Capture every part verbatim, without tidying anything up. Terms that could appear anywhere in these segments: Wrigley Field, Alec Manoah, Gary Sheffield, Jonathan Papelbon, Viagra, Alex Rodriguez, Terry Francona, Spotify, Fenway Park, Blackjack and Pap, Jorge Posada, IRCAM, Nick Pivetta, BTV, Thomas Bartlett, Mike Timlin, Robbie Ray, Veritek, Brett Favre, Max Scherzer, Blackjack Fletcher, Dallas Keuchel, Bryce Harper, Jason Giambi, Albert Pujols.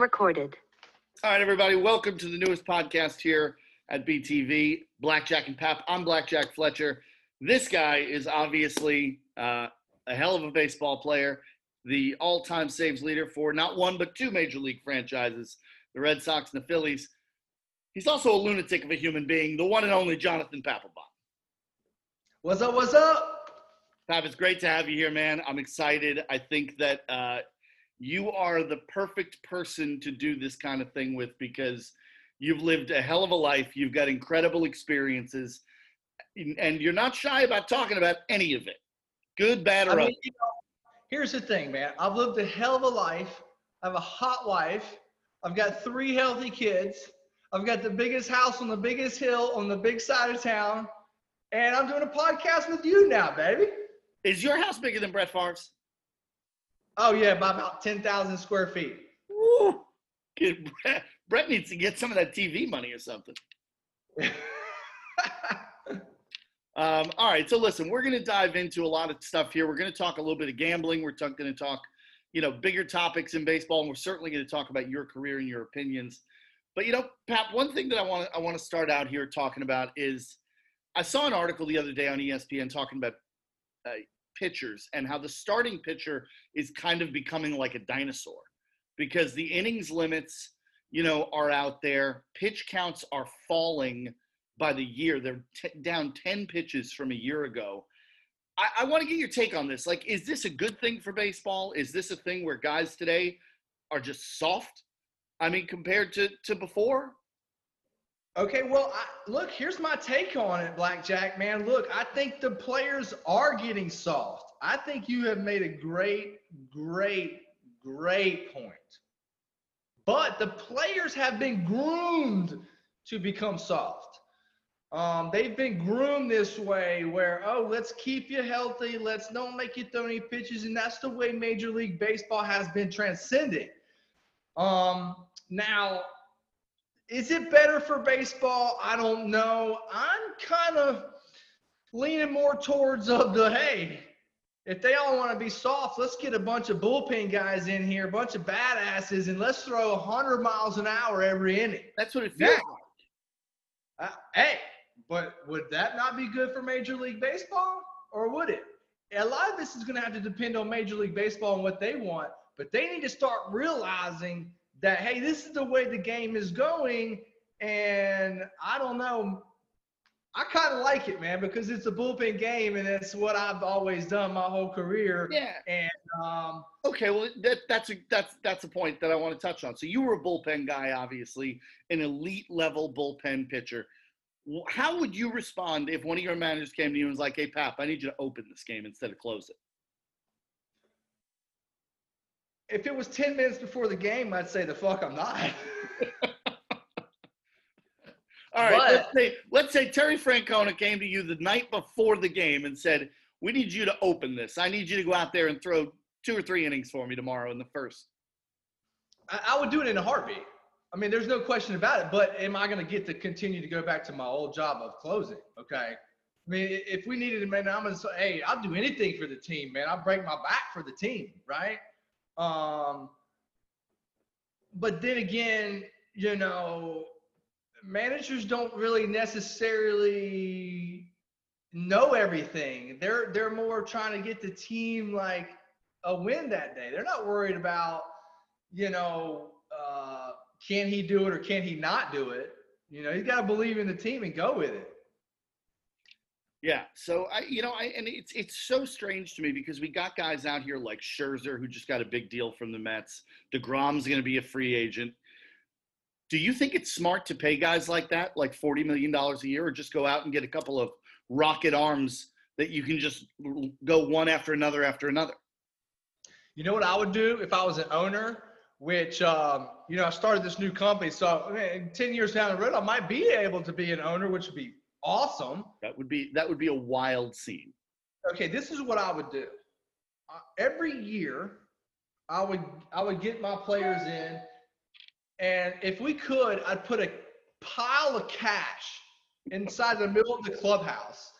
recorded. All right, everybody, welcome to the newest podcast here at B T V, Blackjack and Pap. I'm Blackjack Fletcher. This guy is obviously uh, a hell of a baseball player, the all-time saves leader for not one but two major league franchises, the Red Sox and the Phillies. He's also a lunatic of a human being, the one and only Jonathan Papelbon. What's up, what's up? Pap, it's great to have you here, man. I'm excited. I think that uh, you are the perfect person to do this kind of thing with because you've lived a hell of a life. You've got incredible experiences, and you're not shy about talking about any of it, good, bad, or I mean, other. You know, here's the thing, man. I've lived a hell of a life. I have a hot wife. I've got three healthy kids. I've got the biggest house on the biggest hill on the big side of town, and I'm doing a podcast with you now, baby. Is your house bigger than Brett Favre's? Oh, yeah, by about ten thousand square feet. Woo! Kid, Brett, Brett needs to get some of that T V money or something. Um, all right, so listen, we're going to dive into a lot of stuff here. We're going to talk a little bit of gambling. We're going to talk, you know, bigger topics in baseball, and we're certainly going to talk about your career and your opinions. But, you know, Pap, one thing that I want to I want to start out here talking about is I saw an article the other day on E S P N talking about uh, pitchers and how the starting pitcher is kind of becoming like a dinosaur because the innings limits, you know, are out there. Pitch counts are falling by the year. They're t- down ten pitches from a year ago. I, I want to get your take on this. Like, is this a good thing for baseball? Is this a thing where guys today are just soft? I mean, compared to, to before? Okay, well, I, look, here's my take on it, Blackjack, man. Look, I think the players are getting soft. I think you have made a great, great, great point. But the players have been groomed to become soft. Um, they've been groomed this way where, oh, let's keep you healthy. Let's don't make you throw any pitches. And that's the way Major League Baseball has been transcended. Um, now, is it better for baseball? I don't know. I'm kind of leaning more towards of the, hey, if they all want to be soft, let's get a bunch of bullpen guys in here, a bunch of badasses, and let's throw one hundred miles an hour every inning. That's what it feels like. Uh, hey, but would that not be good for Major League Baseball, or would it? A lot of this is going to have to depend on Major League Baseball and what they want. But they need to start realizing that, hey, this is the way the game is going. And I don't know. I kind of like it, man, because it's a bullpen game, and it's what I've always done my whole career. Yeah. And um, okay, well, that, that's a that's that's a point that I want to touch on. So you were a bullpen guy, obviously, an elite-level bullpen pitcher. How would you respond if one of your managers came to you and was like, hey, Pap, I need you to open this game instead of close it? If it was ten minutes before the game, I'd say the fuck I'm not. All right, but, let's say let's say Terry Francona came to you the night before the game and said, we need you to open this. I need you to go out there and throw two or three innings for me tomorrow in the first. I, I would do it in a heartbeat. I mean, there's no question about it, but am I going to get to continue to go back to my old job of closing? Okay. I mean, if we needed him, man, I'm going to say, hey, I'll do anything for the team, man. I'll break my back for the team, right? Um, but then again, you know, managers don't really necessarily know everything. They're, they're more trying to get the team like a win that day. They're not worried about, you know, uh, can he do it or can he not do it? You know, he's got to believe in the team and go with it. Yeah, so I, you know, I and it's it's so strange to me because we got guys out here like Scherzer who just got a big deal from the Mets. DeGrom's going to be a free agent. Do you think it's smart to pay guys like that, like forty million dollars a year, or just go out and get a couple of rocket arms that you can just go one after another after another? You know what I would do if I was an owner, which um, you know, I started this new company, so I mean, ten years down the road, I might be able to be an owner, which would be awesome. That would be that would be a wild scene. Okay, this is what I would do. Uh, every year, I would I would get my players in, and if we could, I'd put a pile of cash inside the middle of the clubhouse,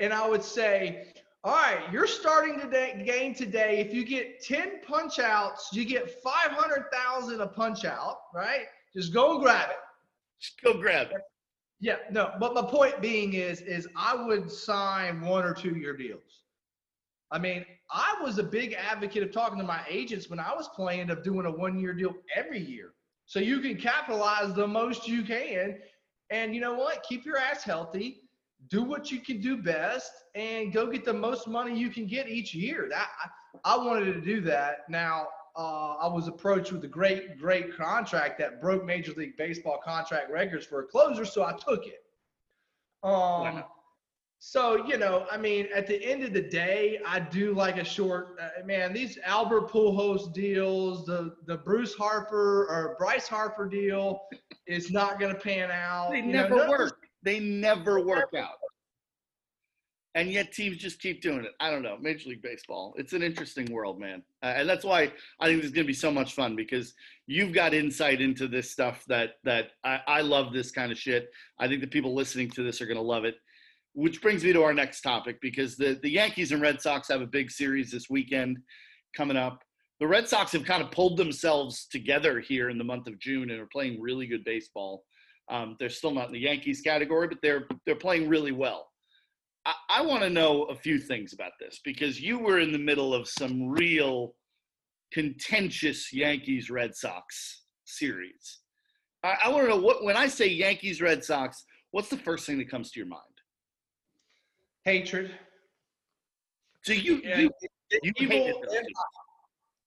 and I would say, All right, you're starting today game today. If you get ten punch outs, you get five hundred thousand a punch out, right? Just go and grab it. Just go grab it. Yeah, no, but my point being is is I would sign one or two year deals. I mean, I was a big advocate of talking to my agents when I was playing of doing a one-year deal every year. So you can capitalize the most you can. And you know what? Keep your ass healthy. Do what you can do best and go get the most money you can get each year. That I, I wanted to do that. Now, uh, I was approached with a great, great contract that broke Major League Baseball contract records for a closer, so I took it. Um, wow. So, you know, I mean, at the end of the day, I do like a short uh, – man, these Albert Pujols deals, the the Bruce Harper or Bryce Harper deal is not going to pan out. They you never know, work. They never work out. And yet teams just keep doing it. I don't know. Major League Baseball, it's an interesting world, man. Uh, and that's why I think this is going to be so much fun because you've got insight into this stuff that, that I, I love this kind of shit. I think the people listening to this are going to love it. Which brings me to our next topic, because the, the Yankees and Red Sox have a big series this weekend coming up. The Red Sox have kind of pulled themselves together here in the month of June and are playing really good baseball. Um, they're still not in the Yankees category, but they're they're playing really well. I, I want to know a few things about this, because you were in the middle of some real contentious Yankees-Red Sox series. I, I want to know, what when I say Yankees-Red Sox, what's the first thing that comes to your mind? Hatred. So you, yeah, you, you evil empire.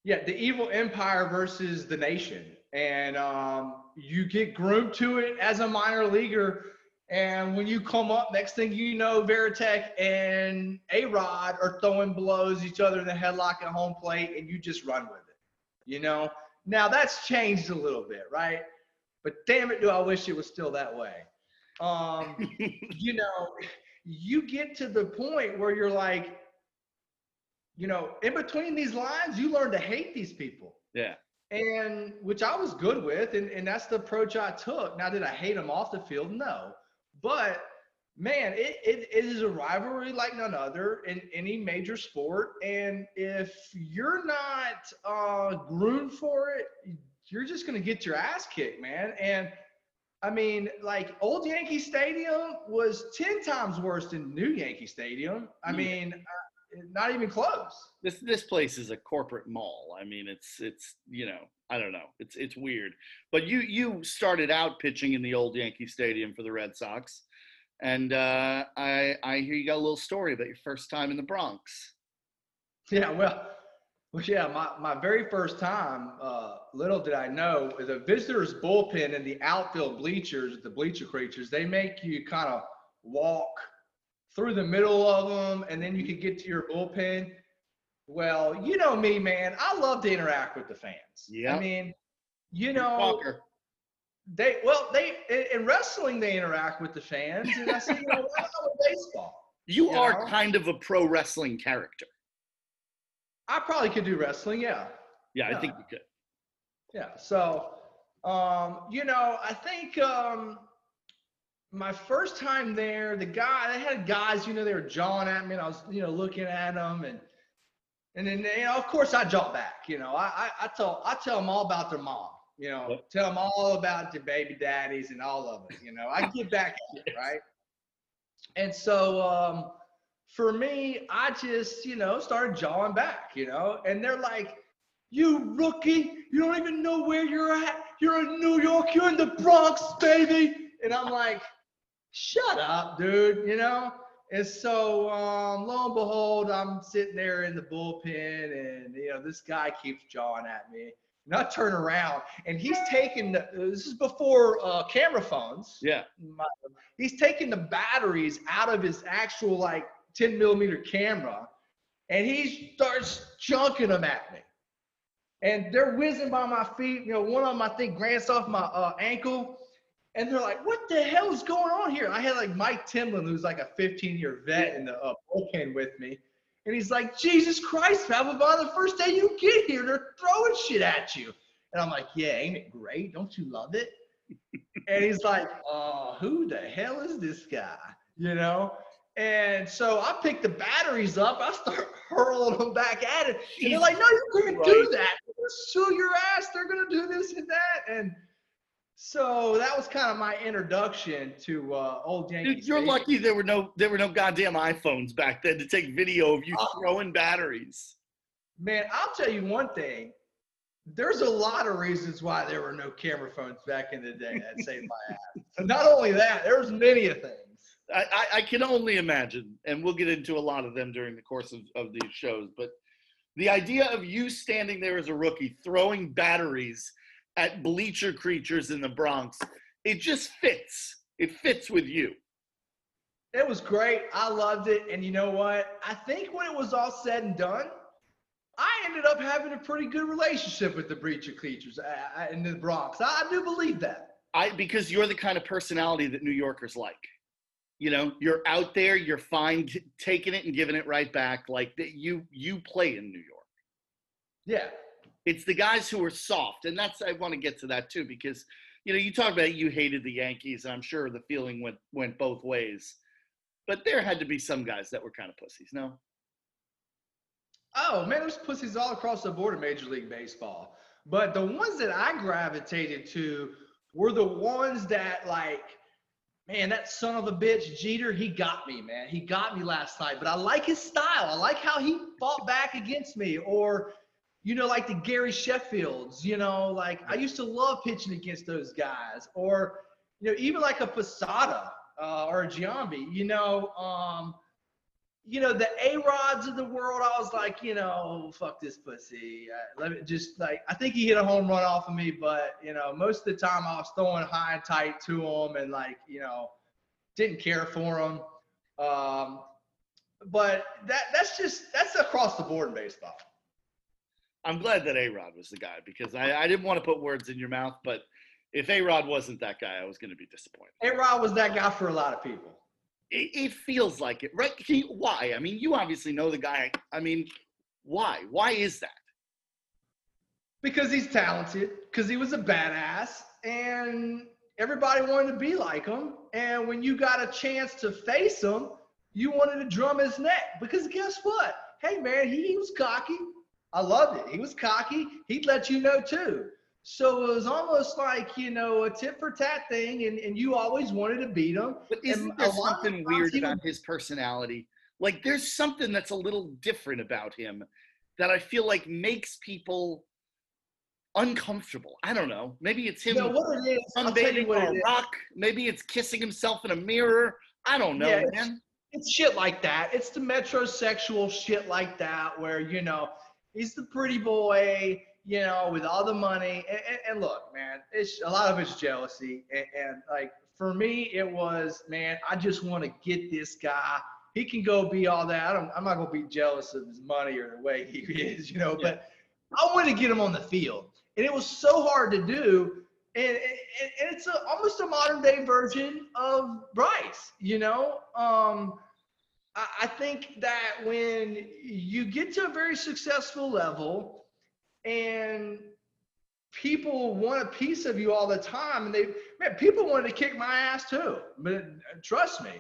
Yeah, the evil empire versus the nation, and um, you get groomed to it as a minor leaguer, and when you come up, next thing you know, Veritek and A-Rod are throwing blows each other in the headlock at home plate, and you just run with it. You know, now that's changed a little bit, right? But damn it, do I wish it was still that way. Um, you know. You get to the point where you're like, you know, in between these lines, you learn to hate these people. Yeah. And which I was good with. And, and that's the approach I took. Now, did I hate them off the field? No. But, man, it, it, it is a rivalry like none other in any major sport. And if you're not uh, groomed for it, you're just going to get your ass kicked, man. And I mean, like, old Yankee Stadium was ten times worse than new Yankee Stadium. I yeah. mean, uh, not even close. This this place is a corporate mall. I mean, it's it's you know, I don't know, it's it's weird. But you you started out pitching in the old Yankee Stadium for the Red Sox, and uh, I I hear you got a little story about your first time in the Bronx. Yeah, well. Well, yeah, my, my very first time, uh, little did I know, the visitors' bullpen and the outfield bleachers, the bleacher creatures, they make you kind of walk through the middle of them, and then you can get to your bullpen. Well, you know me, man. I love to interact with the fans. Yeah. I mean, you know, they well, they in wrestling, they interact with the fans, and I said, you know, why not with baseball? You, you are know? kind of a pro wrestling character. I probably could do wrestling, yeah. Yeah, yeah. I think you could. Yeah, so, um, you know, I think um, my first time there, the guy, they had guys, you know, they were jawing at me, and I was, you know, looking at them, and and then, you know, of course, I jaw back, you know. I, I, I, tell, I tell them all about their mom, you know. Yep. Tell them all about their baby daddies and all of it, you know. I get back at it, right? And so um, – for me, I just, you know, started jawing back, you know, and they're like, you rookie, you don't even know where you're at. You're in New York, you're in the Bronx, baby. And I'm like, shut up, dude, you know. And so um, lo and behold, I'm sitting there in the bullpen and, you know, this guy keeps jawing at me. And I turn around and he's taking the, this is before uh, camera phones. Yeah. He's taking the batteries out of his actual, like, ten millimeter camera, and he starts chunking them at me, and they're whizzing by my feet. You know, one of them I think glanced off my uh, ankle, and they're like, "What the hell is going on here?" I had like Mike Timlin, who's like a fifteen year vet in the uh, bullpen with me, and he's like, "Jesus Christ, Papelbon! The first day you get here, they're throwing shit at you," and I'm like, "Yeah, ain't it great? Don't you love it?" And he's like, "Oh, who the hell is this guy?" You know. And so I pick the batteries up. I start hurling them back at it. And they're like, no, you couldn't do that. They're going to sue your ass. They're going to do this and that. And so that was kind of my introduction to uh, old Yankees. Dude, you're baseball. Lucky there were no there were no goddamn iPhones back then to take video of you uh, throwing batteries. Man, I'll tell you one thing. There's a lot of reasons why there were no camera phones back in the day that saved my ass. And not only that, there was many of things. I, I can only imagine, and we'll get into a lot of them during the course of, of these shows, but the idea of you standing there as a rookie throwing batteries at bleacher creatures in the Bronx, it just fits. It fits with you. It was great. I loved it. And you know what? I think when it was all said and done, I ended up having a pretty good relationship with the bleacher creatures in the Bronx. I, I do believe that. I because you're the kind of personality that New Yorkers like. You know, you're out there, you're fine t- taking it and giving it right back. Like that, you you play in New York. Yeah. It's the guys who are soft. And that's, I want to get to that too, because, you know, you talk about you hated the Yankees. And I'm sure the feeling went, went both ways, but there had to be some guys that were kind of pussies. No. Oh man, there's pussies all across the board of Major League Baseball, but the ones that I gravitated to were the ones that like, man, that son of a bitch, Jeter, he got me, man. He got me last night. But I like his style. I like how he fought back against me. Or, you know, like the Gary Sheffields, you know, like I used to love pitching against those guys. Or, you know, even like a Posada uh, or a Giambi, you know, um, you know, the A-Rods of the world, I was like, you know, fuck this pussy. Uh, let me just like, I think he hit a home run off of me, but you know, most of the time I was throwing high and tight to him and like, you know, didn't care for him. Um, but that that's just, that's across the board in baseball. I'm glad that A-Rod was the guy because I, I didn't want to put words in your mouth, but if A-Rod wasn't that guy, I was going to be disappointed. A-Rod was that guy for a lot of people. It, it feels like it, right? He, why? I mean, you obviously know the guy. I mean, why? Why is that? Because he's talented, because he was a badass, and everybody wanted to be like him. And when you got a chance to face him, you wanted to drum his neck. Because guess what? Hey, man, he, he was cocky. I loved it. He was cocky. He'd let you know, too. So it was almost like, you know, a tit for tat thing, and, and you always wanted to beat him. But isn't there something weird about his personality? Like, there's something that's a little different about him that I feel like makes people uncomfortable. I don't know. Maybe it's him sunbathing on a rock. Maybe it's kissing himself in a mirror. I don't know, yeah, man. It's, it's shit like that. It's the metrosexual shit like that where, you know, he's the pretty boy, you know, with all the money. And, and, and look, man, it's a lot of it's jealousy. And, and like, for me, it was, man, I just want to get this guy. He can go be all that. I don't, I'm not going to be jealous of his money or the way he is, you know, yeah. But I want to get him on the field. And it was so hard to do. And, and, and it's a, almost a modern day version of Bryce, you know? Um, I, I think that when you get to a very successful level, and people want a piece of you all the time. And they, man, people wanted to kick my ass too, but trust me.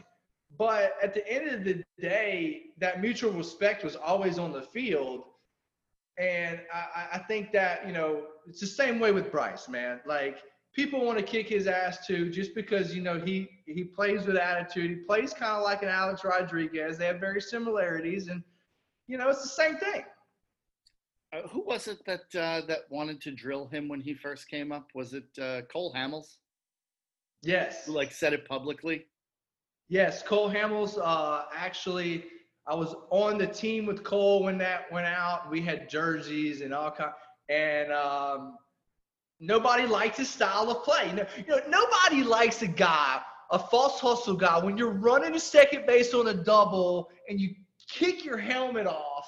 But at the end of the day, that mutual respect was always on the field. And I, I think that, you know, it's the same way with Bryce, man. Like people want to kick his ass too, just because, you know, he, he plays with attitude. He plays kind of like an Alex Rodriguez. They have very similarities and, you know, it's the same thing. Uh, who was it that uh, that wanted to drill him when he first came up? Was it uh, Cole Hamels? Yes. Who, like, said it publicly? Yes, Cole Hamels. Uh, actually, I was on the team with Cole when that went out. We had jerseys and all kinds. And um, nobody liked his style of play. You know, you know, nobody likes a guy, a false hustle guy, when you're running to second base on a double and you kick your helmet off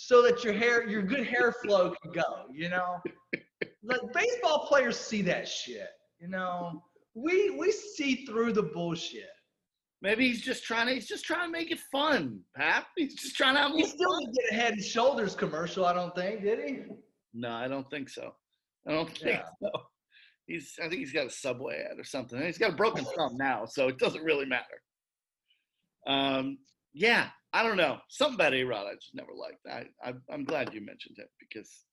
so that your hair, your good hair flow can go, you know? Like, baseball players see that shit, you know? We we see through the bullshit. Maybe he's just trying to, he's just trying to make it fun, Pap. He's just trying to have a little fun. He still didn't get a Head and Shoulders commercial, I don't think, did he? No, I don't think so. I don't think yeah. so. He's, I think he's got a Subway ad or something. He's got a broken thumb now, so it doesn't really matter. Um, yeah, I don't know. Something about A-Rod I just never liked. I, I, I'm glad you mentioned it because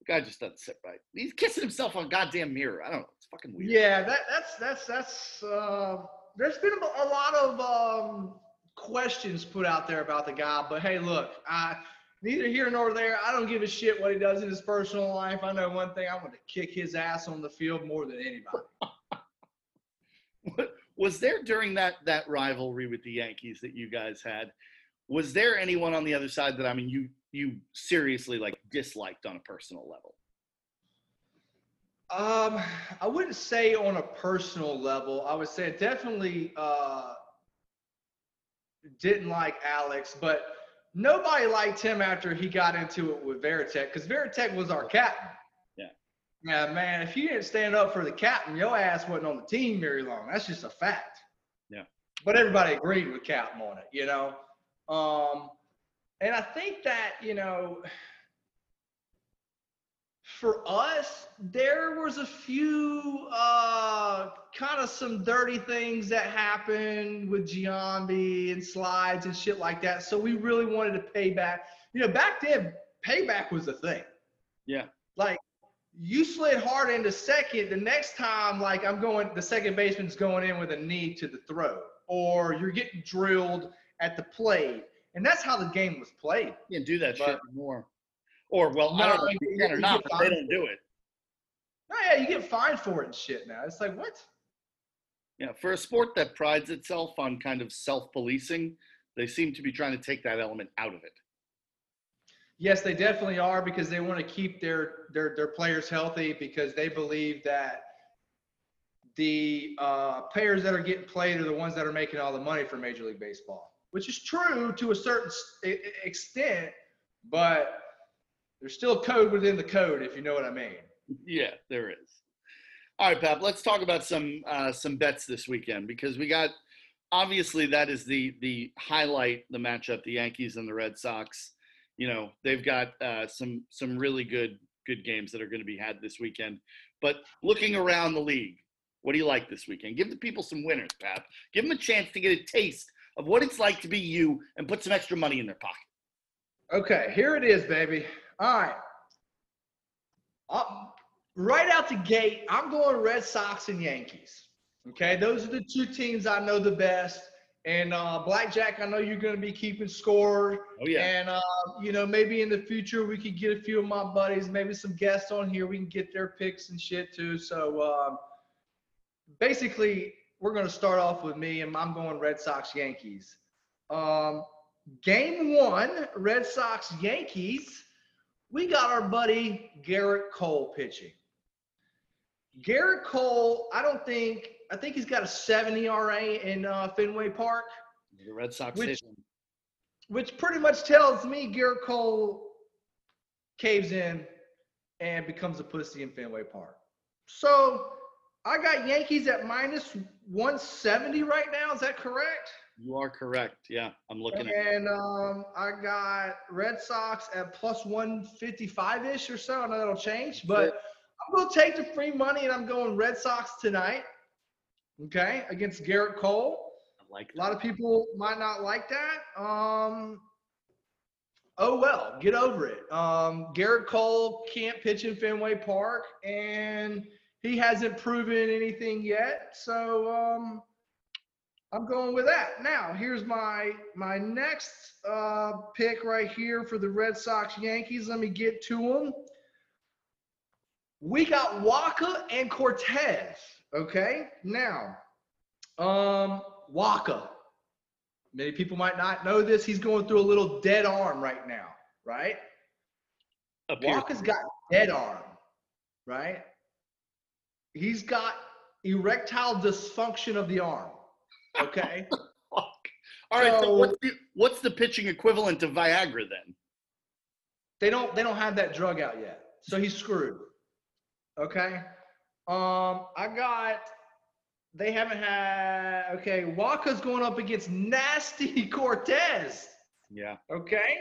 the guy just doesn't sit right. He's kissing himself on a goddamn mirror. I don't know. It's fucking weird. Yeah, that, that's that's that's. Uh, there's been a lot of um, questions put out there about the guy, but hey, look, I neither here nor there. I don't give a shit what he does in his personal life. I know one thing: I'm going to kick his ass on the field more than anybody. What, was there during that that rivalry with the Yankees that you guys had? Was there anyone on the other side that I mean, you you seriously like disliked on a personal level? Um, I wouldn't say on a personal level. I would say I definitely uh, didn't like Alex, but nobody liked him after he got into it with Veritek because Veritek was our captain. Yeah. Yeah, man, if you didn't stand up for the captain, your ass wasn't on the team very long. That's just a fact. Yeah. But everybody agreed with Captain on it, you know? Um, and I think that, you know, for us, there was a few uh, kind of some dirty things that happened with Giambi and slides and shit like that. So we really wanted to pay back. You know, back then, payback was the thing. Yeah. Like, you slid hard into second. The next time, like, I'm going – the second baseman's going in with a knee to the throat. Or you're getting drilled at the plate. And that's how the game was played. You can't do that but, shit anymore. Or, well, no, I don't know if you can or not, but they don't do it. No, yeah, you get fined for it and shit now. It's like, what? Yeah, for a sport that prides itself on kind of self-policing, they seem to be trying to take that element out of it. Yes, they definitely are because they want to keep their, their, their players healthy because they believe that the uh, players that are getting played are the ones that are making all the money for Major League Baseball, which is true to a certain extent, but – there's still code within the code, if you know what I mean. Yeah, there is. All right, Pap, let's talk about some uh, some bets this weekend because we got – obviously that is the the highlight, the matchup, the Yankees and the Red Sox. You know, they've got uh, some some really good good games that are going to be had this weekend. But looking around the league, what do you like this weekend? Give the people some winners, Pap. Give them a chance to get a taste of what it's like to be you and put some extra money in their pocket. Okay, here it is, baby. All right, I'm, right out the gate, I'm going Red Sox and Yankees, okay? Those are the two teams I know the best. And uh, Blackjack, I know you're going to be keeping score. Oh, yeah. And, uh, you know, maybe in the future we could get a few of my buddies, maybe some guests on here. We can get their picks and shit too. So, um, basically, we're going to start off with me, and I'm going Red Sox, Yankees. Um, game one, Red Sox, Yankees. We got our buddy Gerrit Cole pitching. Gerrit Cole, I don't think – I think he's got a seven E R A in uh, Fenway Park. The Red Sox which, which pretty much tells me Gerrit Cole caves in and becomes a pussy in Fenway Park. So, I got Yankees at minus one seventy right now. Is that correct? You are correct. Yeah, I'm looking and, at it. And um, I got Red Sox at plus one fifty-five-ish or so. I know that'll change, but I'm going to take the free money, and I'm going Red Sox tonight, okay, against Gerrit Cole. I like that. A lot of people might not like that. Um, oh, well, get over it. Um, Gerrit Cole can't pitch in Fenway Park, and he hasn't proven anything yet, so um, – I'm going with that. Now, here's my my next uh, pick right here for the Red Sox Yankees. Let me get to them. We got Waka and Cortez, okay? Now, um, Waka. Many people might not know this. He's going through a little dead arm right now, right? Waka's got dead arm, right? He's got erectile dysfunction of the arm. Okay. All right. So, so what's, the, what's the pitching equivalent to Viagra then? They don't. They don't have that drug out yet, so he's screwed. Okay. Um, I got. They haven't had. Okay, Waka's going up against Nasty Cortez. Yeah. Okay.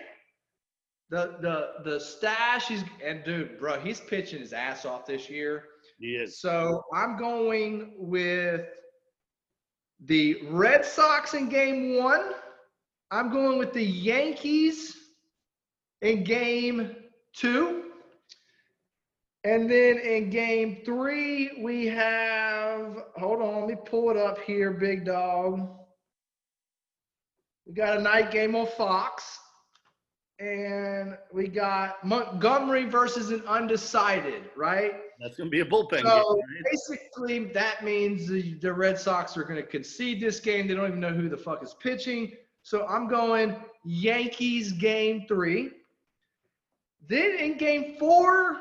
The the the stash is and dude, bro, he's pitching his ass off this year. He is. So I'm going with the Red Sox in game one, I'm going with the Yankees in game two. And then in game three, we have, hold on, let me pull it up here, big dog. We got a night game on Fox. And we got Montgomery versus an undecided, right? That's going to be a bullpen so game. Right? Basically, that means the, the Red Sox are going to concede this game. They don't even know who the fuck is pitching. So I'm going Yankees game three. Then in game four,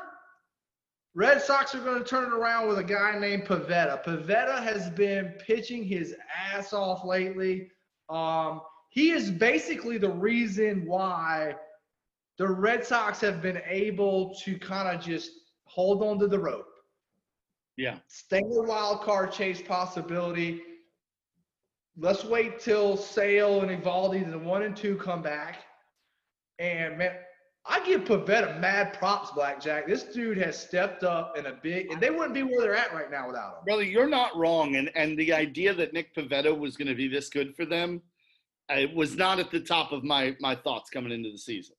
Red Sox are going to turn it around with a guy named Pivetta. Pivetta has been pitching his ass off lately. Um, he is basically the reason why the Red Sox have been able to kind of just hold on to the rope. Yeah. Stay in the wild card chase possibility. Let's wait till Sale and Evaldi, the one and two, come back. And, man, I give Pivetta mad props, Blackjack. This dude has stepped up in a big – and they wouldn't be where they're at right now without him. Brother, you're not wrong. And, and the idea that Nick Pivetta was going to be this good for them, it was not at the top of my my thoughts coming into the season.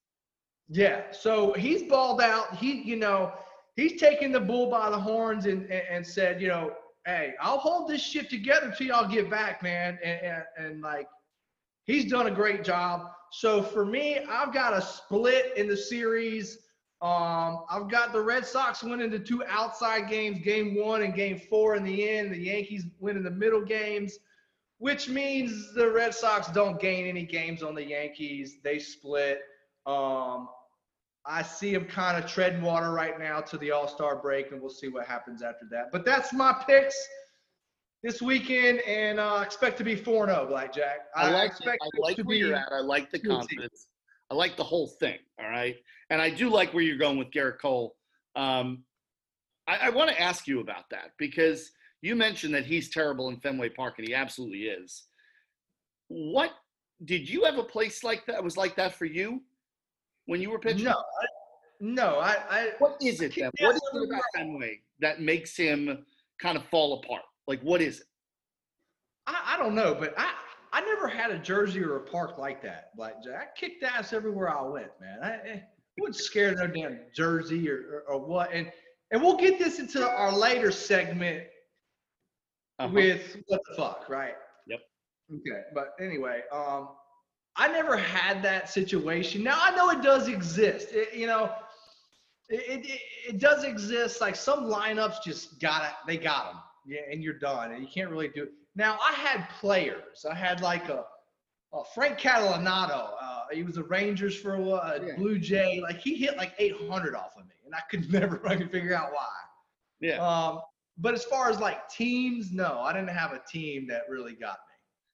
Yeah, so he's balled out. He, you know, he's taken the bull by the horns and, and, and said, you know, hey, I'll hold this shit together till y'all get back, man. And, and, and, like, he's done a great job. So, for me, I've got a split in the series. Um, I've got the Red Sox winning the two outside games, game one and game four in the end. The Yankees winning the middle games, which means the Red Sox don't gain any games on the Yankees. They split. Um, I see them kind of treading water right now to the All-Star break, and we'll see what happens after that. But that's my picks this weekend, and I uh, expect to be four and oh, Blackjack. I, I like, expect I like to where be you're at. I like the confidence. I like the whole thing, all right? And I do like where you're going with Gerrit Cole. Um, I, I want to ask you about that because you mentioned that he's terrible in Fenway Park, and he absolutely is. What did you have a place like that? Was like that for you? When you were pitching? No, I, no, I, I. What is it then? What is it about Fenway that makes him kind of fall apart? Like, what is it? I, I don't know, but I, I never had a jersey or a park like that. Like, I kicked ass everywhere I went, man. I, I wouldn't scare no damn jersey or, or, or what. And and we'll get this into our later segment uh-huh. with what the fuck, right? Yep. Okay, but anyway, um. I never had that situation. Now, I know it does exist. It, you know, it, it it does exist. Like, some lineups just got it. They got them. Yeah, and you're done. And you can't really do it. Now, I had players. I had, like, a, a Frank Catalanoto. Uh, he was a Rangers for a while, yeah. Blue Jay. Like, he hit, like, eight hundred off of me. And I could never fucking figure out why. Yeah. Um, but as far as, like, teams, no. I didn't have a team that really got me.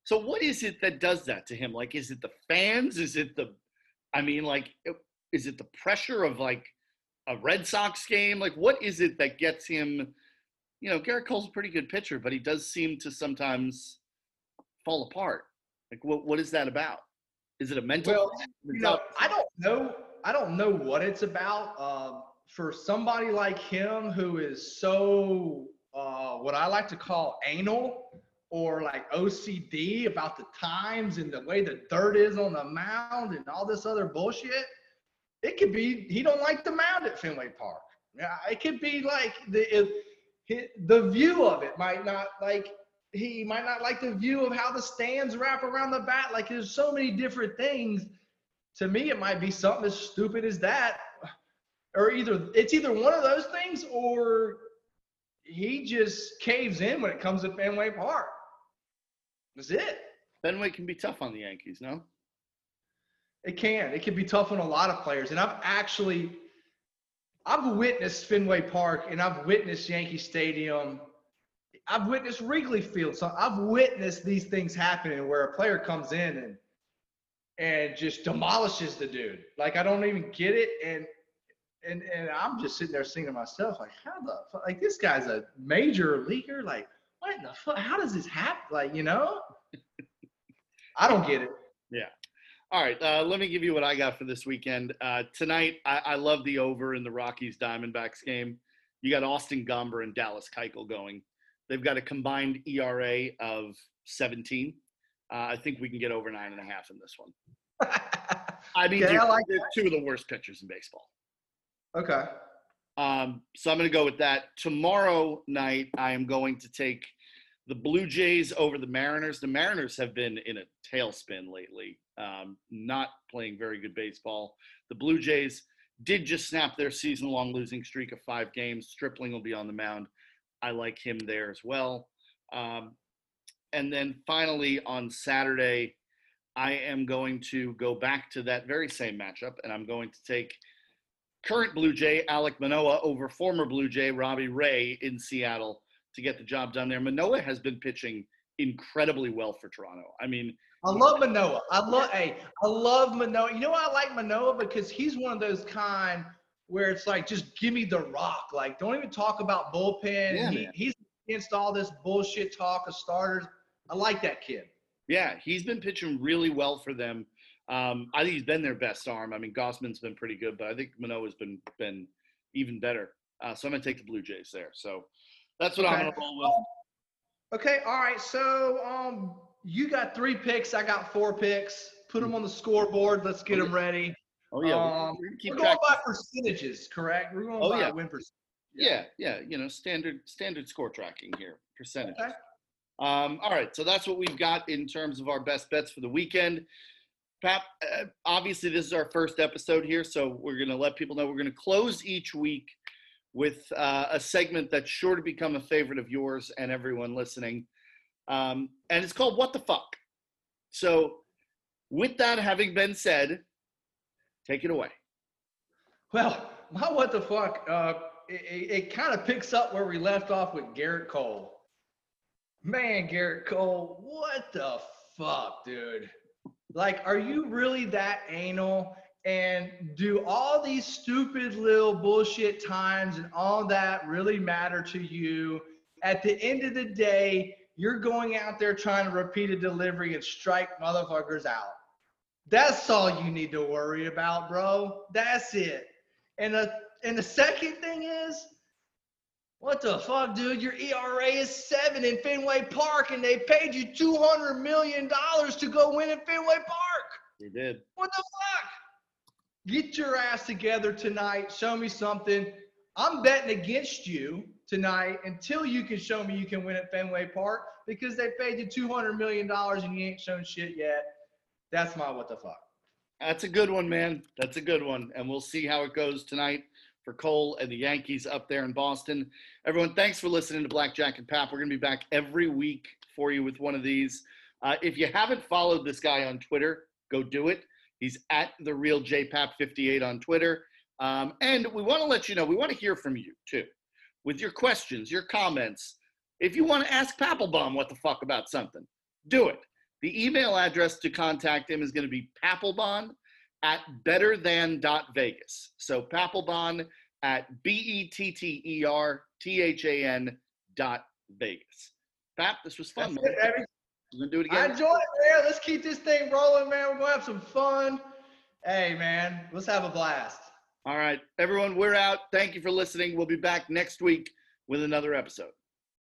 So what is it that does that to him? Like, is it the fans? Is it the, I mean, like, is it the pressure of, like, a Red Sox game? Like, what is it that gets him, you know, Gerrit Cole's a pretty good pitcher, but he does seem to sometimes fall apart. Like, what what is that about? Is it a mental? Well, you know, I don't know. I don't know what it's about. Um, for somebody like him who is so, uh, what I like to call anal, or like O C D about the times and the way the dirt is on the mound and all this other bullshit, it could be he don't like the mound at Fenway Park. It could be like the if, the view of it might not like he might not like the view of how the stands wrap around the bat. Like, there's so many different things. To me, it might be something as stupid as that, or either it's either one of those things or he just caves in when it comes to Fenway Park. That's it. Fenway can be tough on the Yankees, no? It can. It can be tough on a lot of players. And I've actually – I've witnessed Fenway Park, and I've witnessed Yankee Stadium. I've witnessed Wrigley Field. So I've witnessed these things happening where a player comes in and and just demolishes the dude. Like, I don't even get it. And and, and I'm just sitting there thinking to myself, like, how the fuck – like, this guy's a major leaguer, like – what in the fuck? How does this happen? Like, you know, I don't get it. Yeah. All right. Uh, let me give you what I got for this weekend. Uh, tonight, I, I love the over in the Rockies Diamondbacks game. You got Austin Gomber and Dallas Keuchel going. They've got a combined E R A of seventeen. Uh, I think we can get over nine and a half in this one. I mean, yeah, dude, I like they're two of the worst pitchers in baseball. Okay. Um, so I'm going to go with that. Tomorrow night, I am going to take the Blue Jays over the Mariners. The Mariners have been in a tailspin lately, um, not playing very good baseball. The Blue Jays did just snap their season-long losing streak of five games. Stripling will be on the mound. I like him there as well. Um, and then finally on Saturday, I am going to go back to that very same matchup, and I'm going to take current Blue Jay Alec Manoah over former Blue Jay Robbie Ray in Seattle to get the job done there. Manoah has been pitching incredibly well for Toronto. I mean, I love Manoah. I love hey, I love Manoah. You know why I like Manoah? Because he's one of those kind where it's like, just give me the rock. Like, don't even talk about bullpen. Yeah, he, he's against all this bullshit talk of starters. I like that kid. Yeah, he's been pitching really well for them. Um, I think he's been their best arm. I mean, Gossman's been pretty good, but I think Manoah's been been even better. Uh, so I'm going to take the Blue Jays there. So that's what okay. I'm going to roll with. Okay, all right. So um, you got three picks. I got four picks. Put them on the scoreboard. Let's get oh, them ready. Oh, yeah. Um, we're keep we're going by percentages, correct? We're going oh, by yeah. win percentage. Yeah. yeah, yeah. You know, standard standard score tracking here, percentages. Okay. Um, all right, so that's what we've got in terms of our best bets for the weekend. Pap, uh, obviously this is our first episode here, so we're going to let people know we're going to close each week with uh, a segment that's sure to become a favorite of yours and everyone listening. Um, and it's called What the Fuck? So with that having been said, take it away. Well, my What the Fuck, uh, it, it kind of picks up where we left off with Gerrit Cole. Man, Gerrit Cole, what the fuck, dude? Like, are you really that anal? And do all these stupid little bullshit times and all that really matter to you? At the end of the day, you're going out there trying to repeat a delivery and strike motherfuckers out. That's all you need to worry about, bro. That's it. And the, and the second thing is, what the fuck, dude? Your E R A is seven in Fenway Park, and they paid you two hundred million dollars to go win in Fenway Park. They did. What the fuck? Get your ass together tonight. Show me something. I'm betting against you tonight until you can show me you can win at Fenway Park, because they paid you two hundred million dollars and you ain't shown shit yet. That's my what the fuck. That's a good one, man. That's a good one. And we'll see how it goes tonight for Cole and the Yankees up there in Boston. Everyone, thanks for listening to Blackjack and Pap. We're going to be back every week for you with one of these. Uh, if you haven't followed this guy on Twitter, go do it. He's at the real J Pap fifty-eight on Twitter. Um, and we want to let you know, we want to hear from you too, with your questions, your comments. If you want to ask Papelbon what the fuck about something, do it. The email address to contact him is going to be Papelbon at betterthan.vegas. So Papelbon at B E T T E R T H A N dot Vegas. Pap, this was fun, that's man. It, baby. We're going to do it again. I enjoyed it, man. Let's keep this thing rolling, man. We're going to have some fun. Hey, man, let's have a blast. All right, everyone, we're out. Thank you for listening. We'll be back next week with another episode.